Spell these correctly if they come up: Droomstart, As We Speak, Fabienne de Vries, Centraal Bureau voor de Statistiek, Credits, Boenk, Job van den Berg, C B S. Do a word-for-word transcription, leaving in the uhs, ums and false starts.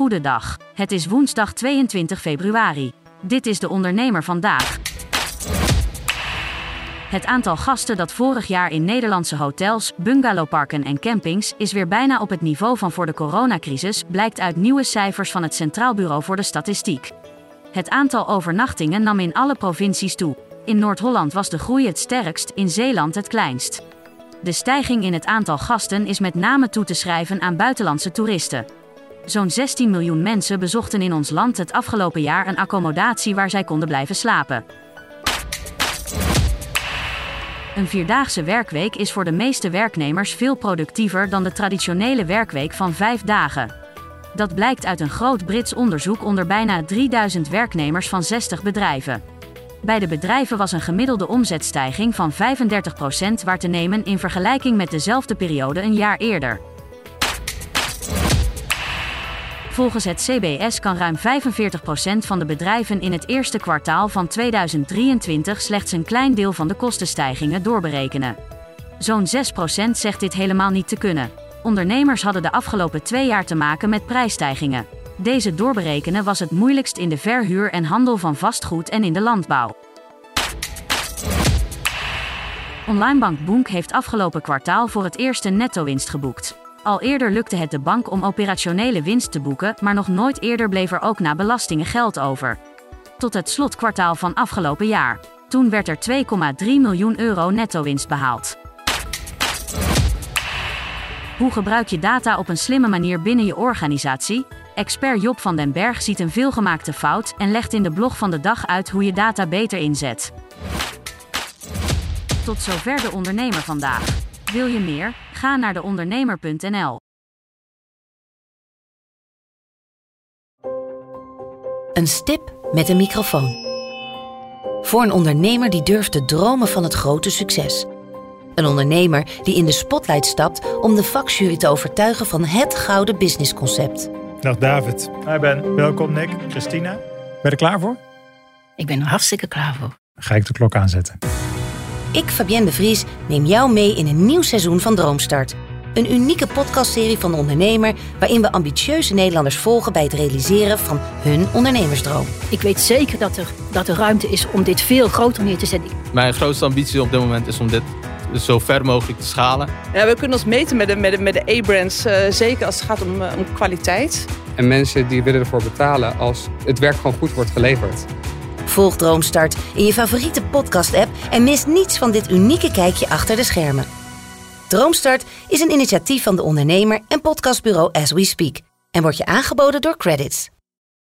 Goedendag. Het is woensdag tweeëntwintig februari. Dit is De Ondernemer vandaag. Het aantal gasten dat vorig jaar in Nederlandse hotels, bungalowparken en campings is weer bijna op het niveau van voor de coronacrisis, blijkt uit nieuwe cijfers van het Centraal Bureau voor de Statistiek. Het aantal overnachtingen nam in alle provincies toe. In Noord-Holland was de groei het sterkst, in Zeeland het kleinst. De stijging in het aantal gasten is met name toe te schrijven aan buitenlandse toeristen. Zo'n zestien miljoen mensen bezochten in ons land het afgelopen jaar een accommodatie waar zij konden blijven slapen. Een vierdaagse werkweek is voor de meeste werknemers veel productiever dan de traditionele werkweek van vijf dagen. Dat blijkt uit een groot Brits onderzoek onder bijna drieduizend werknemers van zestig bedrijven. Bij de bedrijven was een gemiddelde omzetstijging van vijfendertig procent waar te nemen in vergelijking met dezelfde periode een jaar eerder. Volgens het C B S kan ruim vijfenveertig procent van de bedrijven in het eerste kwartaal van tweeduizend drieëntwintig slechts een klein deel van de kostenstijgingen doorberekenen. Zo'n zes procent zegt dit helemaal niet te kunnen. Ondernemers hadden de afgelopen twee jaar te maken met prijsstijgingen. Deze doorberekenen was het moeilijkst in de verhuur en handel van vastgoed en in de landbouw. Onlinebank Boenk heeft afgelopen kwartaal voor het eerst een netto-winst geboekt. Al eerder lukte het de bank om operationele winst te boeken, maar nog nooit eerder bleef er ook na belastingen geld over. Tot het slotkwartaal van afgelopen jaar. Toen werd er twee komma drie miljoen euro netto-winst behaald. Hoe gebruik je data op een slimme manier binnen je organisatie? Expert Job van den Berg ziet een veelgemaakte fout en legt in de blog van de dag uit hoe je data beter inzet. Tot zover De Ondernemer vandaag. Wil je meer? Ga naar de ondernemer punt n l. Een stip met een microfoon. Voor een ondernemer die durft te dromen van het grote succes. Een ondernemer die in de spotlight stapt om de vakjury te overtuigen van het gouden businessconcept. Dag David. Hi Ben. Welkom Nick. Christina. Ben je er klaar voor? Ik ben er hartstikke klaar voor. Dan ga ik de klok aanzetten. Ik, Fabienne de Vries, neem jou mee in een nieuw seizoen van Droomstart. Een unieke podcastserie van de ondernemer waarin we ambitieuze Nederlanders volgen bij het realiseren van hun ondernemersdroom. Ik weet zeker dat er, dat er ruimte is om dit veel groter neer te zetten. Mijn grootste ambitie op dit moment is om dit zo ver mogelijk te schalen. Ja, we kunnen ons meten met de, met de, met de A-brands, uh, zeker als het gaat om, uh, om kwaliteit. En mensen die willen ervoor betalen als het werk gewoon goed wordt geleverd. Volg Droomstart in je favoriete podcast-app en mis niets van dit unieke kijkje achter de schermen. Droomstart is een initiatief van de ondernemer en podcastbureau As We Speak en wordt je aangeboden door Credits.